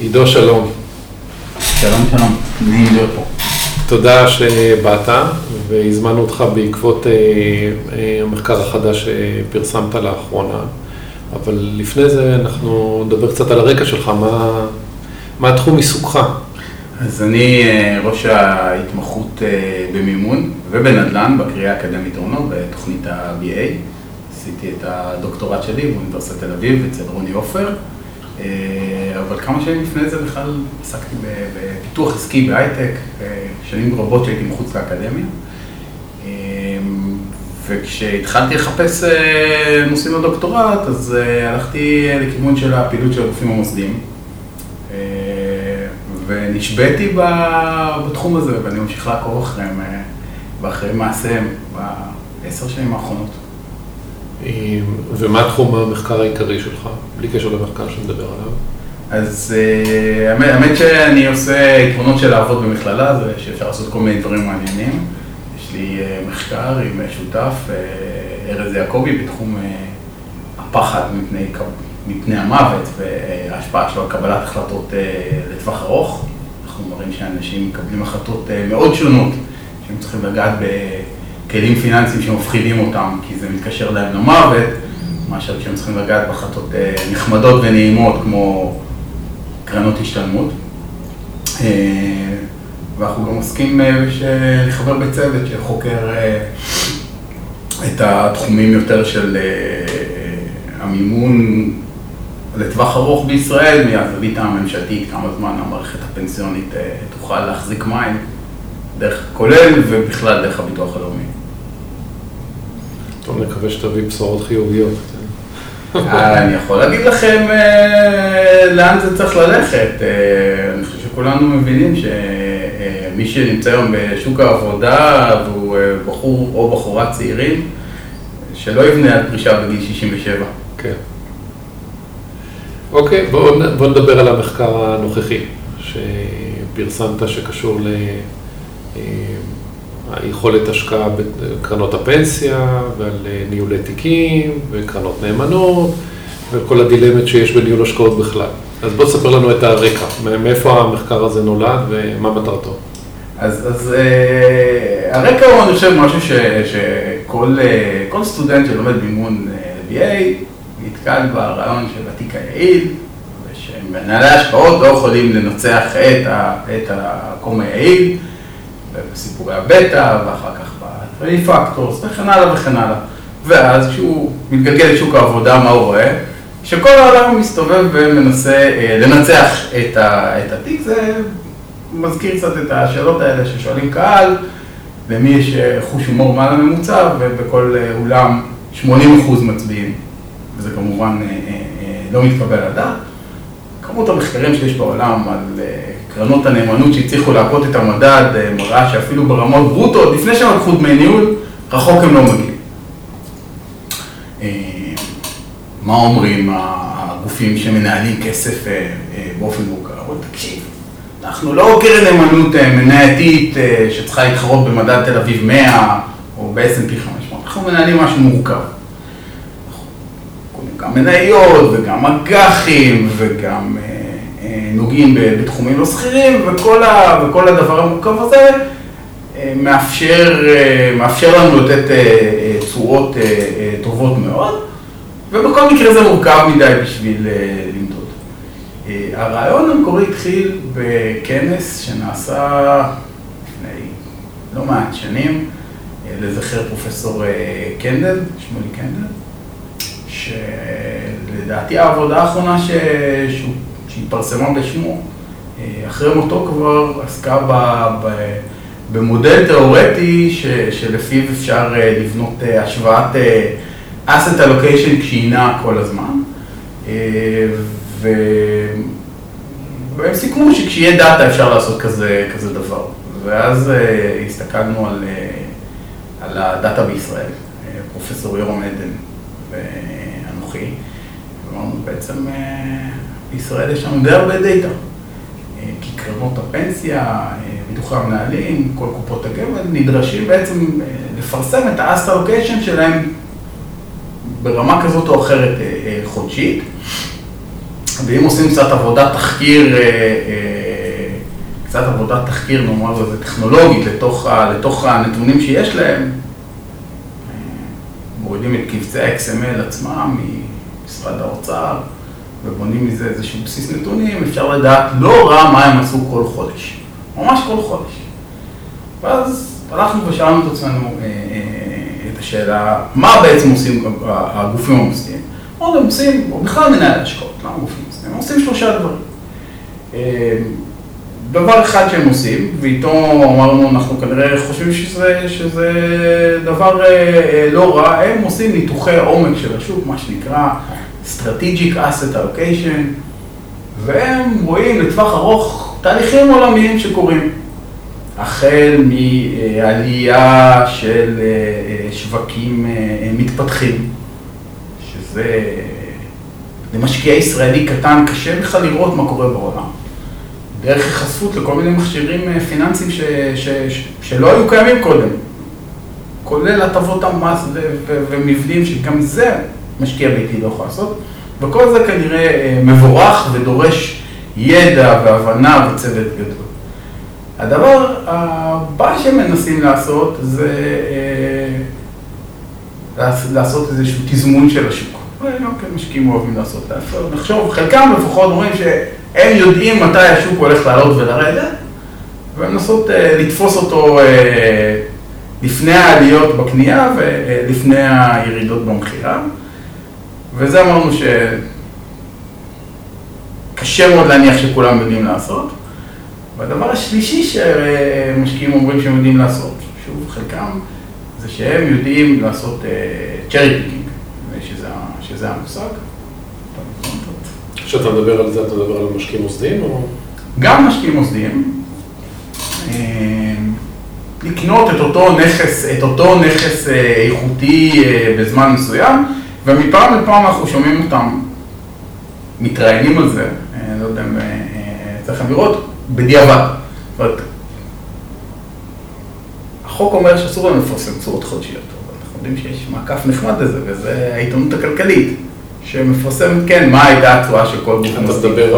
עידו, שלום. שלום, שלום. נעים להיות פה. תודה שבאת, והזמנו אותך בעקבות המחקר החדש שפרסמת לאחרונה. אבל לפני זה אנחנו נדבר קצת על הרקע שלך, מה התחום עיסוקך? אז אני ראש ההתמחות במימון ובנדל"ן בקריה האקדמית אונו בתוכנית ה-MBA. עשיתי את הדוקטורט שלי באוניברסיטת תל אביב אצל רוני אופר, אבל כמה שנים לפני זה בכלל עסקתי בפיתוח עסקי בהייטק, שנים רבות שהייתי מחוץ לאקדמיה. וכשהתחלתי לחפש נושאים לדוקטורט, אז הלכתי לכיוון של הפעילות של הגופים המוסדיים. ונשבעתי בתחום הזה, ואני ממשיך לעקוב אחריהם, ואחרי מעשיהם, בעשר שנים האחרונות. ומה תחום המחקר העיקרי שלך, בלי קשר למחקר שנדבר עליו? אז האמת שאני עושה עקרונות של לעבוד במכללה, זה שאפשר לעשות כל מיני דברים מעניינים. יש לי מחקר עם שותף, רז יעקובי, בתחום הפחד מפני המוות וההשפעה שלו על קבלת החלטות לטווח ארוך. אנחנו מראים שאנשים מקבלים החלטות מאוד שונות, שהם צריכים לגעת בכלים פיננסיים שמפחידים אותם, כי זה מתקשר להם למוות, מאשר כשהם צריכים לגעת בהחלטות נחמדות ונעימות, כמו קרנות השתלמות. ואנחנו גם עוסקים לחבר בצוות שחוקר את התחומים יותר של המימון לטווח ארוך בישראל, מהזווית הממשלתית, כמה זמן המערכת הפנסיונית תוכל להחזיק מים, דרך כולל ובכלל דרך הביטוח הלאומי. טוב, נקווה שתביא בשורות חיוביות. אני יכול להגיד לכם לאן זה צריך ללכת. אני חושב שכולנו מבינים שמי שנמצא היום בשוק העבודה והוא בחור או בחורה צעירים, שלא יבנה על פרישה בגיל 67. כן. אוקיי, בואו נדבר על המחקר הנוכחי שפרסמת שקשור ליכולת השקעה בקרנות הפנסיה ועל ניהולי תיקים וקרנות נאמנות וכל הדילמת שיש בניהול השקעות בכלל. אז בוא תספר לנו את הרקע, מאיפה המחקר הזה נולד ומה מטרתו. אז הרקע הוא, אני חושב, משהו שכל סטודנט שלומד מימון MBA נתקל ברעיון של התיק היעיל, ושמנהלי ההשקעות לא יכולים לנצח את המקום היעיל, בסיפורי הבטא, ואחר כך ב-3 פקטורס, וכן הלאה וכן הלאה. ואז כשהוא מתגלגל לשוק העבודה, מה הוא רואה? שכל העולם מסתובב ומנסה לנצח את התיק, זה מזכיר קצת את השאלות האלה ששואלים קהל, למי יש חוש הומור מעל הממוצע, ובכל אולם 80% מצביעים, וזה כמובן לא מתקבל על הדעת. כמות המחקרים שיש בעולם על קרנות הנאמנות שהצליחו להקות את המדד מראה שאפילו ברמות ברוטות, לפני שהם לקחו דמי ניהול, רחוק הם לא מגיעים. מה אומרים הגופים שמנהלים כסף באופן מורכב? תקשיב, אנחנו לא קרן נאמנות מנייתית שצריכה להתחרות במדד תל אביב 100 או ב-S&P 500, אנחנו מנהלים משהו מורכב. גם מניות וגם אג"חים וגם נוגעים בתחומים לא סחירים, וכל הדבר המורכב הזה מאפשר לנו לתת צורות טובות מאוד, ובכל מקרה זה מורכב מדי בשביל למדוד. הרעיון המקורי התחיל בכנס שנעשה לפני לא מעט שנים לזכר פרופסור קנדל, שמולי קנדל, שלדעתי העבודה האחרונה שהתפרסמה בשמו, אחרי מותו כבר עסקה במודל תיאורטי שלפיו אפשר לבנות השוואת asset allocation כשהינה כל הזמן. והם סיכמו שכשיהיה דאטה אפשר לעשות כזה דבר. ואז הסתכלנו על הדאטה בישראל, פרופסור יורם עדן ואנוכי, ואמרנו בעצם בישראל יש שם די הרבה דאטה, כי קרנות הפנסיה, ביטוחי המנהלים, כל קופות הגמל נדרשים בעצם לפרסם את ה-asset allocation שלהם ברמה כזאת או אחרת חודשית, ואם עושים קצת עבודת תחקיר, נאמר לזה טכנולוגית לתוך הנתונים שיש להם, מורידים את קבצי ה-XML עצמם ממשרד האוצר, ובונים מזה איזשהו בסיס נתונים, אפשר לדעת לא רע מה הם עשו כל חודש, ממש כל חודש. ואז הלכנו ושאלנו את עצמנו את השאלה, מה בעצם עושים הגופים המוסדיים? עוד הם עושים, או בכלל מנהל השקעות, למה גופים המוסדיים? הם עושים שלושה דברים. דבר אחד שהם עושים, ואיתו אמרנו, אנחנו כנראה חושבים שזה דבר לא רע, הם עושים ניתוחי עומק של השוק, מה שנקרא Strategic Asset Allocation, והם רואים לטווח ארוך תהליכים עולמיים שקורים. החל מעלייה של שווקים מתפתחים, שזה למשקיע ישראלי קטן, קשה לך לראות מה קורה בעולם. דרך החשפות לכל מיני מכשירים פיננסיים שלא היו קיימים קודם, כולל הטבות המס ומבנים שגם זה משקיע ביתי לא יכול לעשות, וכל זה כנראה מבורך ודורש ידע והבנה וצוות גדול. הדבר הבא שמנסים לעשות זה לעשות איזשהו תזמון של השוק. לא כן משקיעים אוהבים לעשות, נחשוב, חלקם לפחות אומרים שהם יודעים מתי השוק הולך לעלות ולרדת, והם נסות לתפוס אותו לפני העליות בקנייה ולפני הירידות במחירה. וזה אמרנו שקשה מאוד להניח שכולם יודעים לעשות. והדבר השלישי שמשקיעים אומרים שהם יודעים לעשות, שוב חלקם, זה שהם יודעים לעשות צ'רי פיקינג, שזה המושג. כשאתה מדבר על זה, אתה מדבר על משקיעים מוסדיים או? גם משקיעים מוסדיים. לקנות את אותו נכס איכותי בזמן מסוים, ומפעם לפעם אנחנו שומעים אותם מתראיינים על זה, לא יודע אם צריכים לראות, בדיעבד. זאת אומרת, החוק אומר שאסור לנו לפרסם צורות חודשיות, אבל אנחנו יודעים שיש מעקף נחמד לזה, וזה העיתונות הכלכלית, שמפרסמת, כן, מה הייתה הצורה של כל גופים מוסדיים. אתה מדבר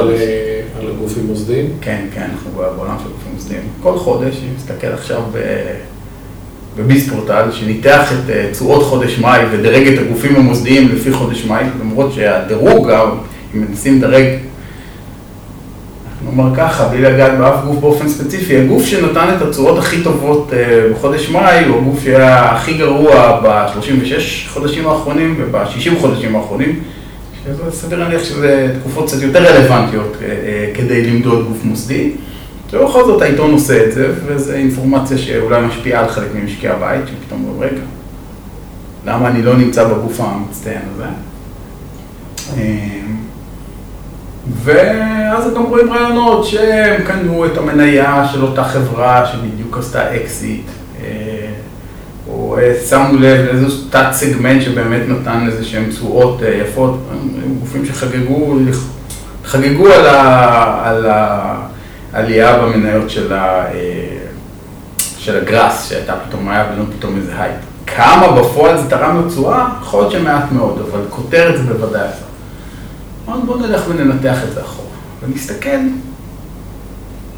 על הגופים מוסדיים? כן, כן, אנחנו בעולם של גופים מוסדיים. כל חודש, אני מסתכל עכשיו בביז פורטל, שניתח את צורות חודש מאי ודרג את הגופים המוסדיים לפי חודש מאי, למרות שהדירוג, אם מנסים לדרג, נאמר ככה, בלי לגעת באף גוף באופן ספציפי, הגוף שנתן את הצורות הכי טובות בחודש מאי, הוא הגוף שהיה הכי גרוע ב-36 חודשים האחרונים וב-60 חודשים האחרונים, סביר להניח שזה תקופות קצת יותר רלוונטיות כדי למדוד גוף מוסדי. ובכל זאת העיתון עושה את זה, וזו אינפורמציה שאולי משפיעה על חלק ממשקי הבית, שפתאום לא רגע. למה אני לא נמצא בגוף המצטיין הזה? ואז אתם רואים רעיונות שהם קנו את המניה של אותה חברה שבדיוק עשתה אקסיט, או שמו לב לאיזו תת סגמנט שבאמת נתן איזה שהן תשואות יפות. הם גופים שחגגו על העלייה במניות של הגראס, שהייתה פתאום היה ולא פתאום איזה הייט. כמה בפועל זה תרם לתשואה? יכול להיות שמעט מאוד, אבל כותרת זה בוודאי עשה. בואו נלך וננתח את זה אחורה, ונסתכל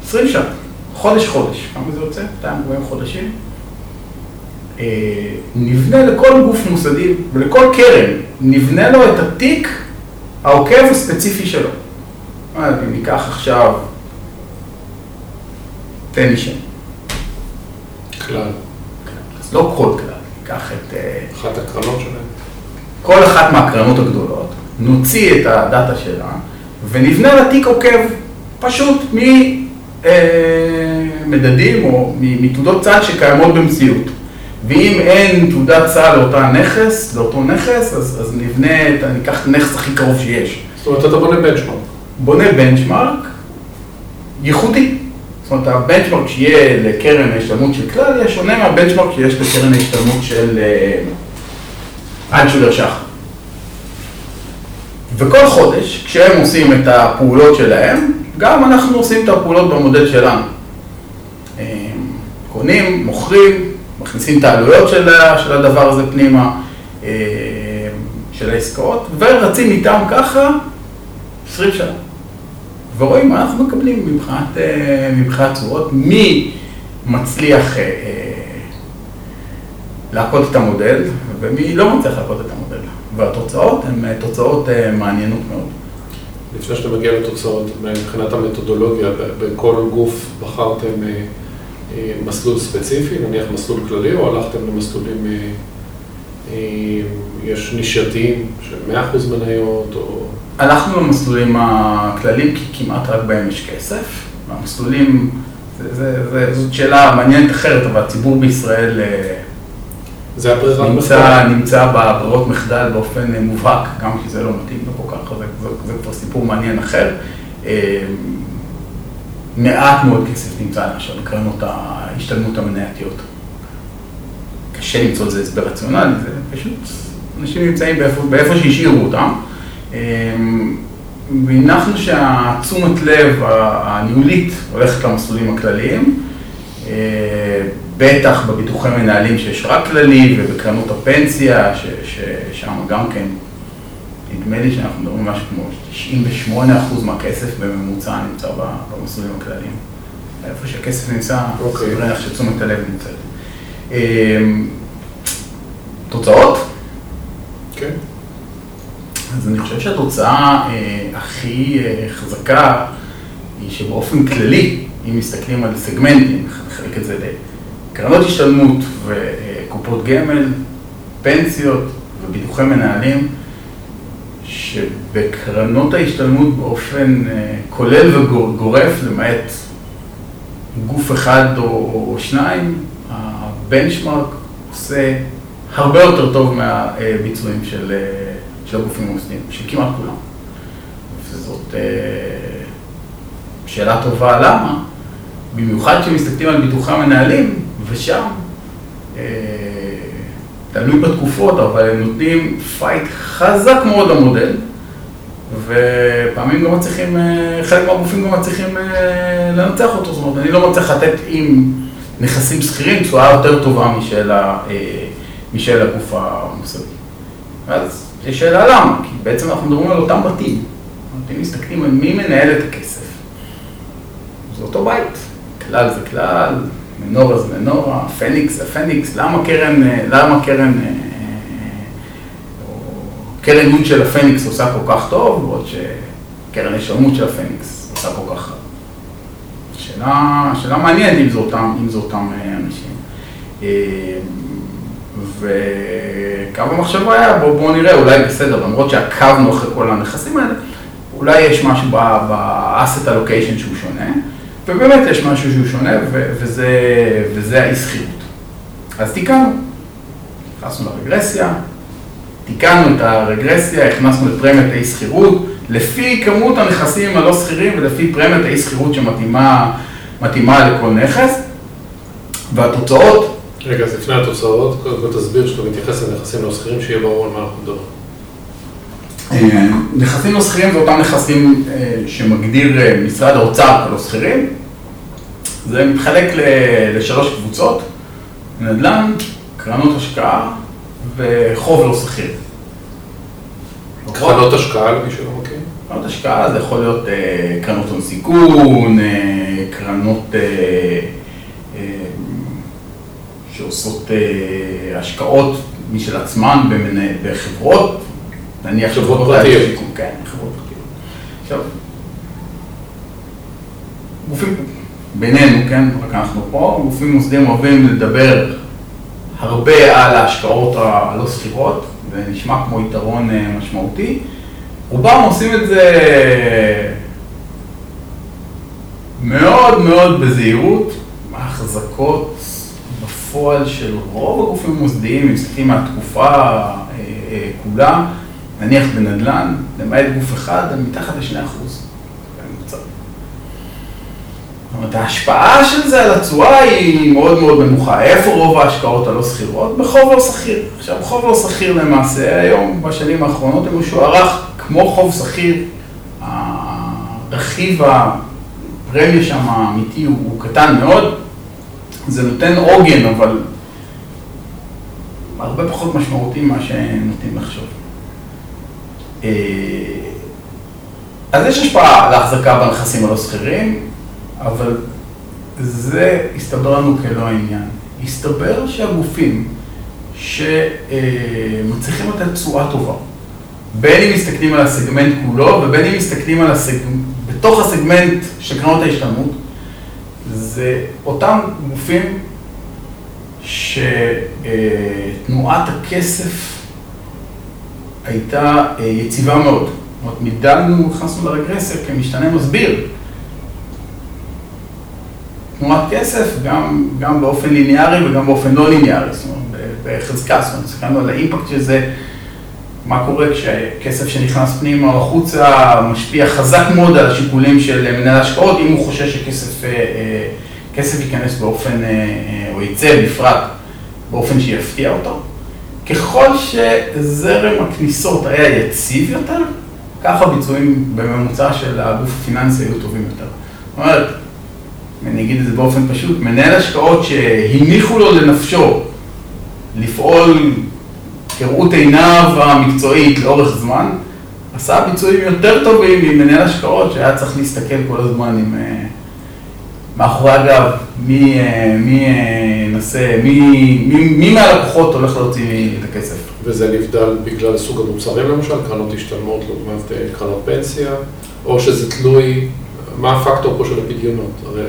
20 שנה, חודש, כמה זה יוצא? 240 חודשים. נבנה לכל גוף מוסדי ולכל קרן, נבנה לו את התיק העוקב הספציפי שלו. אם ניקח עכשיו תן לי שם. כלל. אז לא כל כלל, ניקח את אחת הקרנות שלהם. כל אחת מהקרנות הגדולות. נוציא את הדאטה שלה, ונבנה לתיק עוקב פשוט ממדדים או מתעודות צד שקיימות במציאות. ואם אין תעודת צד לאותו נכס, אז ניקח את הנכס הכי קרוב שיש. זאת אומרת, אתה בונה בנצ'מרק. בונה בנצ'מרק ייחודי. זאת אומרת, הבנצ'מרק שיהיה לקרן ההשתלמות של כלל, יהיה שונה מהבנצ'מרק שיש לקרן ההשתלמות של אנשולר שחר. וכל חודש, כשהם עושים את הפעולות שלהם, גם אנחנו עושים את הפעולות במודל שלנו. קונים, מוכרים, מכניסים את העלויות של הדבר הזה פנימה, של העסקאות, ורצים איתם ככה 20 שנה. ורואים מה אנחנו מקבלים מבחינת צורות, מי מצליח להכות את המודל ומי לא מצליח להכות את המודל. והתוצאות הן תוצאות מעניינות מאוד. לפני שאתה מגיע לתוצאות, מבחינת המתודולוגיה, בכל גוף בחרתם מסלול ספציפי, נניח מסלול כללי, או הלכתם למסלולים, יש נישתיים של 100% מניות, או... הלכנו למסלולים הכלליים, כי כמעט רק בהם יש כסף. המסלולים, זאת שאלה מעניינת אחרת, אבל הציבור בישראל נמצא בברירות מחדל באופן מובהק, גם שזה לא מתאים וכל כך, זה כבר סיפור מעניין אחר. מעט מאוד כסף נמצא עכשיו בקרנות ההשתלמות המנייתיות. קשה למצוא את זה הסבר רציונלי, זה פשוט, אנשים נמצאים באיפה שהשאירו אותם. והנחנו שהתשומת לב הניהולית הולכת למסלולים הכלליים, בטח בביטוחי מנהלים שיש רק כללי ובקרנות הפנסיה, ששם גם כן, נדמה לי שאנחנו מדברים משהו כמו 98% מהכסף בממוצע נמצא במסלולים הכלליים. איפה שהכסף נמצא, סבריך שתשומת הלב נמצאת. תוצאות? כן. אז אני חושב שהתוצאה הכי חזקה היא שבאופן כללי, אם מסתכלים על סגמנטים, נחלק את זה לקרנות השתלמות וקופות גמל, פנסיות וביטוחי מנהלים, שבקרנות ההשתלמות באופן כולל וגורף, למעט גוף אחד או שניים, הבנצ'מרק עושה הרבה יותר טוב מהביצועים של הגופים המוסדיים, של כמעט כולם. וזאת שאלה טובה, למה? במיוחד כשמסתכלים על ביטוחי המנהלים, ושם, תלוי בתקופות, אבל הם נותנים פייט חזק מאוד למודל, ופעמים גם מצליחים, חלק מהגופים גם מצליחים לנצח אותו. זאת אומרת, אני לא מצליח לתת עם נכסים שכירים תשואה יותר טובה משל הגוף המוסדי. אז יש שאלה למה, כי בעצם אנחנו מדברים על אותם בתים. אנחנו מסתכלים על מי מנהל את הכסף. זה אותו בית, כלל זה כלל, מנורה זה מנורה, פניקס זה פניקס, למה קרן הון של הפניקס עושה כל כך טוב, בעוד שקרן השלמות של הפניקס עושה כל כך רע. שאלה מעניינת אם זה אותם אנשים. וקו המחשבה היה, בואו נראה, אולי בסדר, למרות שעקבנו אחרי כל הנכסים האלה, אולי יש משהו ב-asset allocation שהוא שונה, ובאמת יש משהו שהוא שונה, וזה האי-סחירות. אז תיקנו, נכנסנו לרגרסיה, תיקנו את הרגרסיה, הכנסנו לפרמיית האי-סחירות, לפי כמות הנכסים הלא סחירים, ולפי פרמיית האי-סחירות שמתאימה לכל נכס, והתוצאות... רגע, אז לפני התוצאות, קודם כל תסביר שאתה מתייחס לנכסים לא סחירים, שיהיה ברור על מה אנחנו מדברים. נכסים לא סחירים זה אותם נכסים שמגדיר משרד האוצר כלא סחירים. זה מתחלק לשלוש קבוצות, נדל"ן, קרנות השקעה וחוב לא סחירים. קרנות השקעה, למי שלא מכיר? קרנות השקעה זה יכול להיות קרנות הון סיכון, קרנות שעושות השקעות משל עצמן בחברות. נניח חברות פרטיות. כן, חברות פרטיות. עכשיו, גופים בינינו, כן, רק אנחנו פה, גופים מוסדיים אוהבים לדבר הרבה על ההשקעות הלא סחירות, זה נשמע כמו יתרון משמעותי. רובם עושים את זה מאוד מאוד בזהירות, ההחזקות בפועל של רוב הגופים מוסדיים, מסתכלים מהתקופה כולה, נניח בנדל"ן, למעט גוף אחד, מתחת ל2%. זאת אומרת, ההשפעה של זה על התשואה היא מאוד מאוד נמוכה. איפה רוב ההשקעות הלא סחירות? בחוב לא סחיר. עכשיו, חוב לא סחיר למעשה, היום, בשנים האחרונות, הוא שוערך כמו חוב סחיר. הרכיב הפרמיה שם האמיתי הוא קטן מאוד. זה נותן עוגן, אבל הרבה פחות משמעותי ממה שנותנים לחשוב. אז יש השפעה להחזקה בנכסים הלא סחירים, אבל זה הסתבר לנו כלא העניין. הסתבר שהגופים שמצליחים לתת תשואה טובה, בין אם מסתכלים על הסגמנט כולו ובין אם מסתכלים על הסגמנט, בתוך הסגמנט של קרנות ההשתלמות, זה אותם גופים שתנועת הכסף הייתה יציבה מאוד. מידלנו, הכנסנו לרגרסיה כמשתנה מסביר. תנועת כסף גם באופן ליניארי וגם באופן לא ליניארי, זאת אומרת, בחזקה, זאת אומרת, הסתכלנו על האימפקט של זה, מה קורה כשכסף שנכנס פנימה או החוצה משפיע חזק מאוד על השיקולים של מנהל השקעות, אם הוא חושש שכסף ייכנס באופן, או ייצא בפרט, באופן שיפתיע אותו. ככל שזרם הכניסות היה יציב יותר, ככה ביצועים בממוצע של הגוף הפיננסי היו טובים יותר. זאת אומרת, אני אגיד את זה באופן פשוט, מנהל השקעות שהניחו לו לנפשו לפעול כראות עיניו המקצועית לאורך זמן, עשה ביצועים יותר טובים ממנהל השקעות שהיה צריך להסתכל כל הזמן עם מאחורי הגב, מי מהלקוחות הולך להוציא את הכסף. וזה נבדל בגלל סוג המוצרים למשל, קרנות השתלמות, לעומת קרנות פנסיה, או שזה תלוי, מה הפקטור פה של הפדיונות? הרי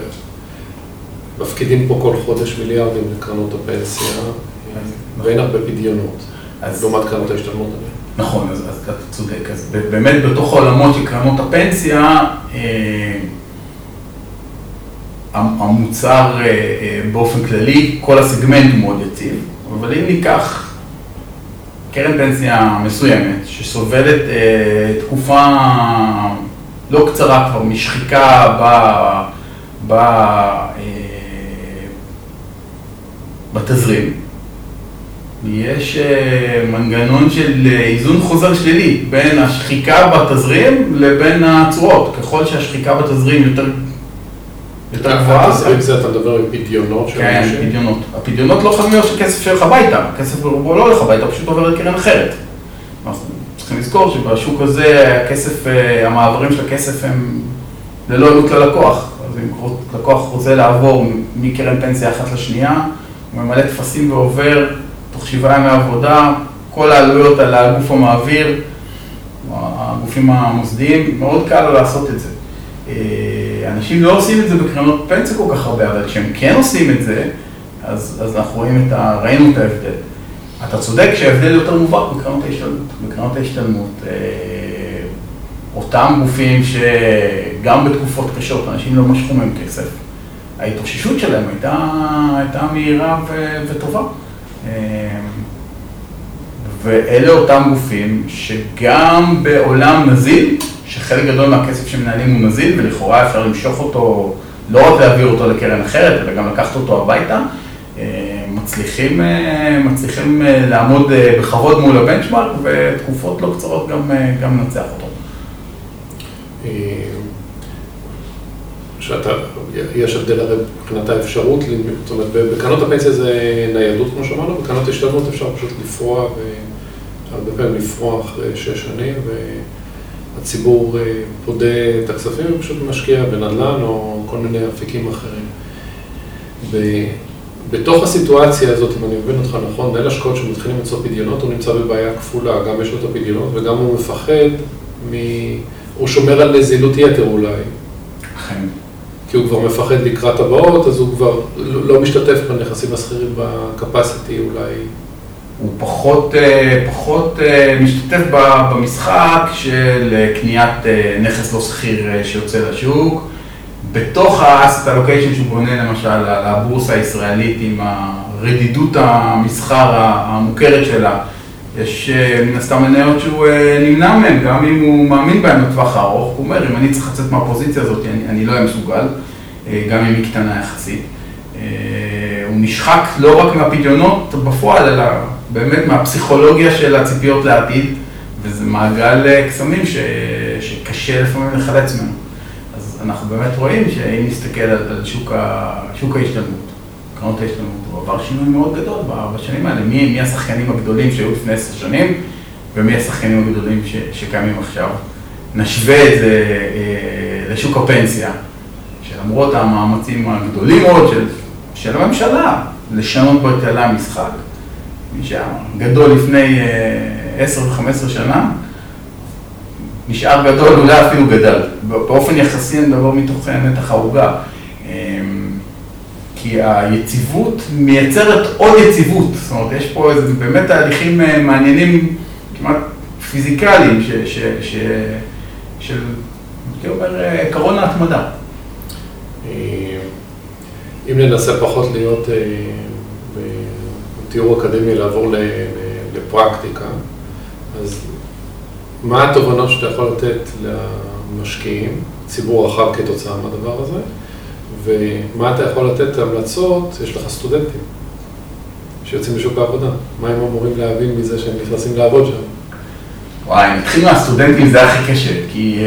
מפקידים פה כל חודש מיליארדים לקרנות הפנסיה, ואין הרבה פדיונות, לעומת קרנות ההשתלמות עליהן. נכון, אז אתה צודק. אז באמת בתוך העולמות של קרנות הפנסיה, המוצר באופן כללי, כל הסגמנט הוא מאוד יציב, אבל אם ניקח קרן פנסיה מסוימת שסובלת תקופה לא קצרה כבר משחיקה בתזרים, יש מנגנון של איזון חוזר שלילי בין השחיקה בתזרים לבין התשואות. ככל שהשחיקה בתזרים יותר גבוהה. אתה מדבר על פדיונות של אנשים? כן, פדיונות. הפדיונות לא חייבים להיות שכסף שהולך הביתה. הכסף ברובו לא הולך הביתה, פשוט עובר לקרן אחרת. אנחנו צריכים לזכור שבשוק הזה הכסף, המעברים של הכסף הם ללא עלות ללקוח. אז אם לקוח רוצה לעבור מקרן פנסיה אחת לשנייה, הוא ממלא טפסים ועובר תוך 7 ימי עבודה, כל העלויות על הגוף המעביר, הגופים המוסדיים, מאוד קל לו לעשות את זה. אנשים לא עושים את זה בקרנות פנסיה כל כך הרבה, אבל כשהם כן עושים את זה, אז אנחנו רואים ראינו את ההבדל. אתה צודק שההבדל יותר מובהק בקרנות ההשתלמות. בקרנות ההשתלמות, אותם גופים שגם בתקופות קשות, אנשים לא משכו מהם כסף. ההתאוששות שלהם הייתה מהירה וטובה. ואלה אותם גופים שגם בעולם נזיל, שחלק גדול מהכסף שמנהלים הוא נזיל, ולכאורה אפשר למשוך אותו, לא רק להעביר אותו לקרן אחרת, אלא גם לקחת אותו הביתה, מצליחים לעמוד בכבוד מול הבנצ'מארק, ותקופות לא קצרות גם נצח אותו. יש הבדל הרי מבחינת האפשרות, זאת אומרת, בקרנות הפנסיה זה ניידות, כמו שאמרנו, בקרנות השתלמות אפשר פשוט לפרוע, הרבה פעמים לפרוע אחרי 6 שנים, הציבור פודה את הכספים ופשוט משקיע בנדל"ן או כל מיני אפיקים אחרים. בתוך הסיטואציה הזאת, אם אני מבין אותך נכון, מנהל השקעות שמתחילים למצוא פדיונות, הוא נמצא בבעיה כפולה, גם יש לו את הפדיונות וגם הוא מפחד, הוא שומר על נזילות יתר אולי. אכן. כי הוא כבר מפחד לקראת הבאות, אז הוא כבר לא משתתף בנכסים הסחירים בקפסיטי אולי. הוא פחות משתתף במשחק של קניית נכס לא סחיר שיוצא לשוק. בתוך האסט אלוקיישן שהוא בונה למשל על הבורסה הישראלית עם הרדידות המסחר המוכרת שלה, יש מן הסתם מניות שהוא נמנע מהם, גם אם הוא מאמין בהם לטווח הארוך. הוא אומר, אם אני צריך לצאת מהפוזיציה הזאת, אני לא מסוגל, גם אם היא קטנה יחסית. הוא נשחק לא רק מהפדיונות בפועל, אלא באמת מהפסיכולוגיה של הציפיות לעתיד, וזה מעגל קסמים שקשה לפעמים לחלץ ממנו. אז אנחנו באמת רואים שאם נסתכל על שוק ההשתלמות, קרנות ההשתלמות, הוא עבר שינוי מאוד גדול בשנים האלה. מי השחקנים הגדולים שהיו לפני 10 שנים, ומי השחקנים הגדולים שקיימים עכשיו. נשווה את זה לשוק הפנסיה, שלמרות המאמצים הגדולים מאוד של הממשלה, לשנות פה את כללי המשחק, מי שהגדול לפני 10-15 שנה, נשאר גדול, אולי אפילו גדל. באופן יחסי אני מדבר מתוכנת החרוגה, כי היציבות מייצרת עוד יציבות. זאת אומרת, יש פה איזה באמת תהליכים מעניינים, כמעט פיזיקליים, של, אני אומר, עקרון ההתמדה. אם ננסה פחות להיות בתיאור אקדמי, לעבור לפרקטיקה, אז מה התובנות שאתה יכול לתת למשקיעים, ציבור רחב כתוצאה מהדבר הזה, ומה אתה יכול לתת המלצות, יש לך סטודנטים שיוצאים לשוק העבודה, מה הם אמורים להבין מזה שהם נכנסים לעבוד שם? וואי, נתחיל מהסטודנטים, זה הכי קשה, כי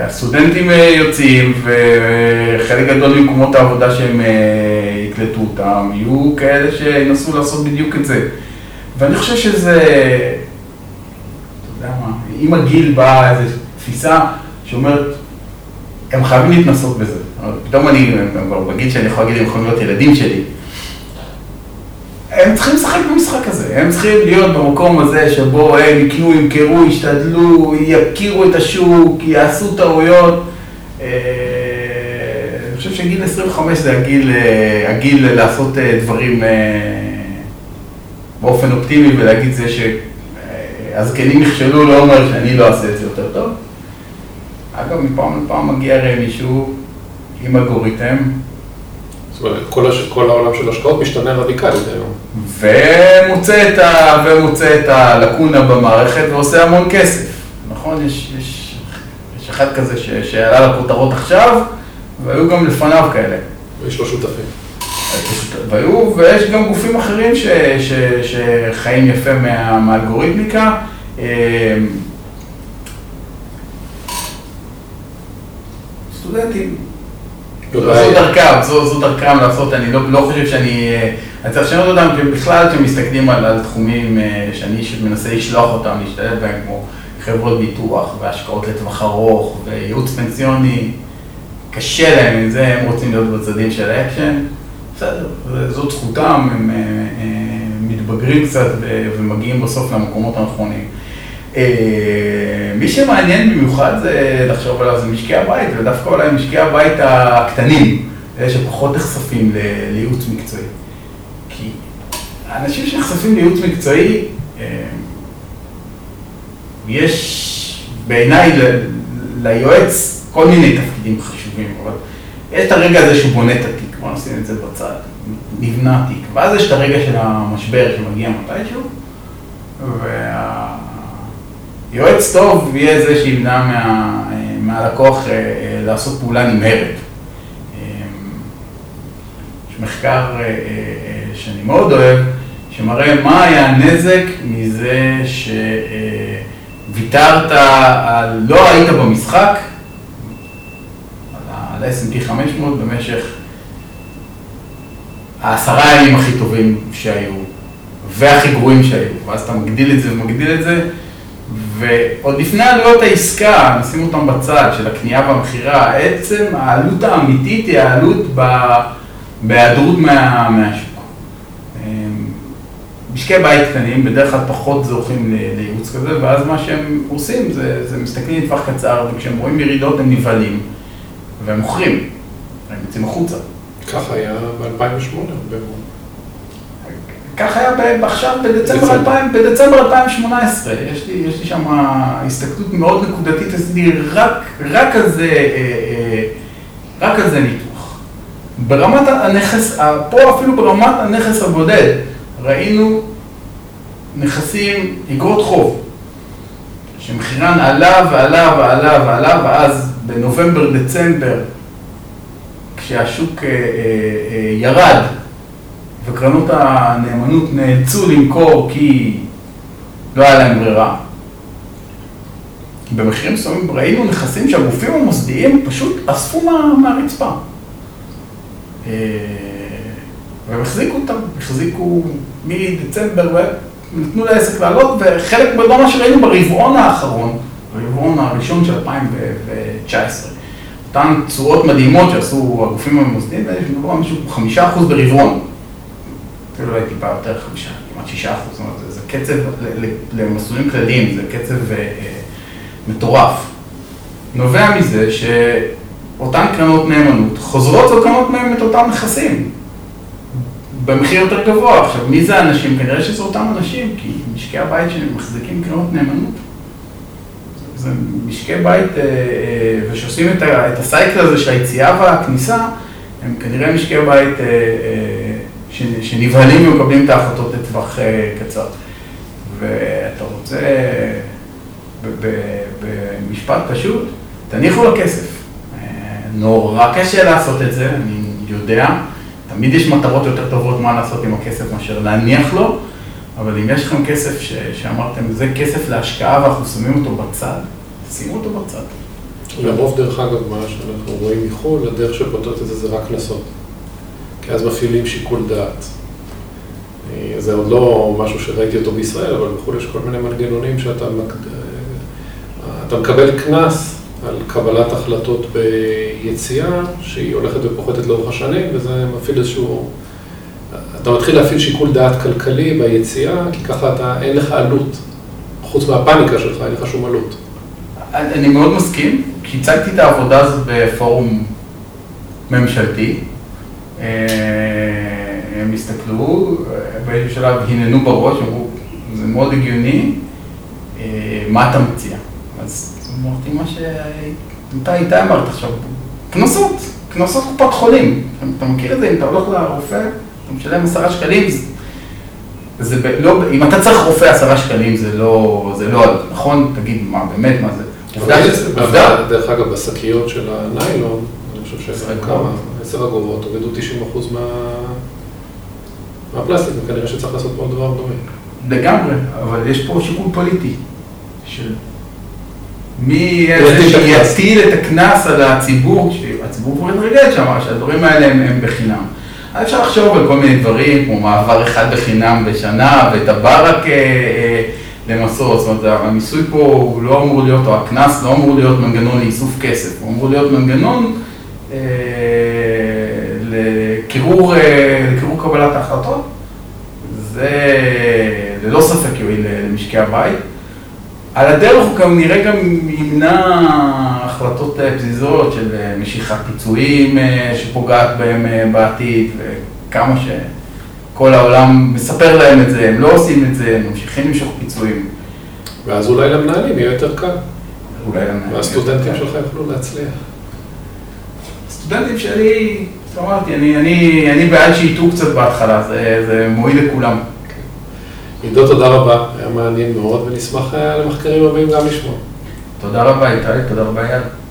הסטודנטים יוצאים וחלק גדול ממקומות העבודה שהם יקלטו אותם, יהיו כאלה שינסו לעשות בדיוק את זה. ואני חושב שזה, אתה יודע מה, עם הגיל באה איזו תפיסה שאומרת, הם חייבים להתנסות בזה. פתאום אני בגיל שאני יכול להגיד, הם יכולים להיות ילדים שלי. הם צריכים לשחק במשחק הזה, הם צריכים להיות במקום הזה שבו הם יקנו, ימכרו, ישתדלו, יכירו את השוק, יעשו טעויות. אני חושב שגיל 25 זה הגיל לעשות דברים באופן אופטימי ולהגיד זה שהזקנים יכשלו, לא אומר שאני לא אעשה את זה יותר טוב. אגב, מפעם לפעם מגיע הרי מישהו עם אלגוריתם. זאת אומרת, כל העולם של השקעות משתנה רדיקלית היום. ומוצא את הלקונה במערכת ועושה המון כסף. נכון? יש אחד כזה שעלה לכותרות עכשיו, והיו גם לפניו כאלה. ויש לו שותפים. ויש גם גופים אחרים שחיים יפה מהאלגוריתמיקה. סטודנטים. זו דרכם לעשות, אני לא חושב שאני, אני צריך לשנות אותם בכלל שמסתכלים על תחומים שאני מנסה לשלוח אותם, להשתלב בהם כמו חברות ביטוח והשקעות לטווח ארוך וייעוץ פנסיוני, קשה להם את זה, הם רוצים להיות בצדדים של האקשן, בסדר, זו זכותם, הם מתבגרים קצת ומגיעים בסוף למקומות הנכונים. מי שמעניין במיוחד זה לחשוב עליו זה משקי הבית, ודווקא אולי משקי הבית הקטנים, אלה שפחות נחשפים לייעוץ מקצועי. כי האנשים שנחשפים לייעוץ מקצועי, יש בעיניי ליועץ כל מיני תפקידים חשובים, אבל יש את הרגע הזה שהוא בונה את התיק, בוא נשים את זה בצד, נבנה תיק, ואז יש את הרגע של המשבר שמגיע מתישהו, יועץ טוב יהיה זה שימנע מהלקוח לעשות פעולה נמהרת. יש מחקר שאני מאוד אוהב, שמראה מה היה הנזק מזה שוויתרת, לא היית במשחק, על ה-S&P 500 במשך 10 הימים הכי טובים שהיו, והכי גרועים שהיו, ואז אתה מגדיל את זה ומגדיל את זה, ועוד לפני עלויות העסקה, נשים אותם בצד של הקנייה והמחירה, עצם העלות האמיתית היא העלות בהיעדרות מהשוק. משקי בית קטנים בדרך כלל פחות זוכים לייעוץ כזה, ואז מה שהם עושים זה מסתכלים לטווח קצר, וכשהם רואים ירידות הם נבהלים, והם מוכרים, הם יוצאים החוצה. כך היה ב-2008 בגלל. כך היה עכשיו בדצמבר 2018, יש לי שם הסתכלות מאוד נקודתית, עשיתי רק על זה ניתוח. ברמת הנכס, פה אפילו ברמת הנכס הבודד, ראינו נכסים, אגרות חוב, שמחירן עלה ועלה ועלה ועלה, ואז בנובמבר-דצמבר, כשהשוק ירד, וקרנות הנאמנות נאלצו למכור כי לא היה להם ברירה. במחירים מסוימים ראינו נכסים שהגופים המוסדיים פשוט אספו מהרצפה. והם החזיקו אותם, החזיקו מדצמבר ונתנו לעסק לעלות, וחלק במה שראינו ברבעון האחרון הרבעון הראשון של 2019. אותן תשואות מדהימות שעשו הגופים המוסדיים, ונבוא משהו 5% ברבעון. אפילו הייתי פעם יותר 5, כמעט 6%. זאת אומרת, זה קצב למסלולים כלליים, זה קצב מטורף. נובע מזה שאותן קרנות נאמנות חוזרות על קרנות נאמנות את אותם נכסים. במחיר יותר גבוה. עכשיו, מי זה האנשים? כנראה שזה אותם אנשים, כי משקי הבית שמחזיקים קרנות נאמנות. זה משקי בית, ושעושים את הסייקל הזה של היציאה והכניסה, הם כנראה משקי בית שנבהלים ומקבלים את ההחלטות לטווח קצר. ואתה רוצה, במשפט פשוט, תניחו לכסף. נורא קשה לעשות את זה, אני יודע. תמיד יש מטרות יותר טובות מה לעשות עם הכסף מאשר להניח לו, אבל אם יש לכם כסף שאמרתם, זה כסף להשקעה ואנחנו שמים אותו בצד, שימו אותו בצד. לרוב דרך אגב מה שאנחנו רואים מחול, הדרך שפותרת את זה זה רק קנסות, כי אז מפעילים שיקול דעת. זה עוד לא משהו שראיתי אותו בישראל, אבל בחול יש כל מיני מנגנונים שאתה מקבל קנס על קבלת החלטות ביציאה, שהיא הולכת ופוחתת לאורך השנים, וזה מפעיל איזשהו... אתה מתחיל להפעיל שיקול דעת כלכלי ביציאה, כי ככה אתה, אין לך עלות. חוץ מהפאניקה שלך, אין לך שום עלות. אני מאוד מסכים, כי הצגתי את העבודה הזאת בפורום ממשלתי. הם הסתכלו, באיזשהו שלב הננו בראש, אמרו, זה מאוד הגיוני, מה אתה מציע? אז... אמרתי מה שאתה איתה אמרת עכשיו, כנסות, כנסות קופת חולים. אתה מכיר את זה, אם אתה הולך לרופא, אתה משלם 10 שקלים, זה לא, אם אתה צריך רופא 10 שקלים, זה לא, נכון? תגיד מה, באמת מה זה? עובדה? דרך אגב, בסקיות של הניילון, אני חושב שעשרה כמה, 10 אגורות, הורידו 90% מהפלסטיק, וכנראה שצריך לעשות פה דבר דומה. לגמרי, אבל יש פה שיקול פוליטי של... מי יטיל את הקנס על הציבור, שהציבור כבר התרגל שם, שהדברים האלה הם בחינם. אז אפשר לחשוב על כל מיני דברים, כמו מעבר אחד בחינם בשנה, ואת הברק למסור. זאת אומרת, המיסוי פה הוא לא אמור להיות, או הקנס לא אמור להיות מנגנון לאיסוף כסף, הוא אמור להיות מנגנון לקירור קבלת ההחלטות. זה ללא ספק יועיל למשקי הבית. על הדרך הוא גם נראה ימנע החלטות פזיזות של משיכת פיצויים שפוגעת בהם בעתיד, וכמה שכל העולם מספר להם את זה, הם לא עושים את זה, הם ממשיכים למשוך פיצויים. ואז אולי למנהלים יהיה יותר קל. אולי למנהלים. והסטודנטים שלך יוכלו להצליח. הסטודנטים שלי, אמרתי, אני בעד שיתאו קצת בהתחלה, זה מועיל לכולם. עידו, תודה רבה, היה מעניין מאוד, ונשמח למחקרים הבאים גם לשמוע. תודה רבה, איתי, תודה רבה, יאללה.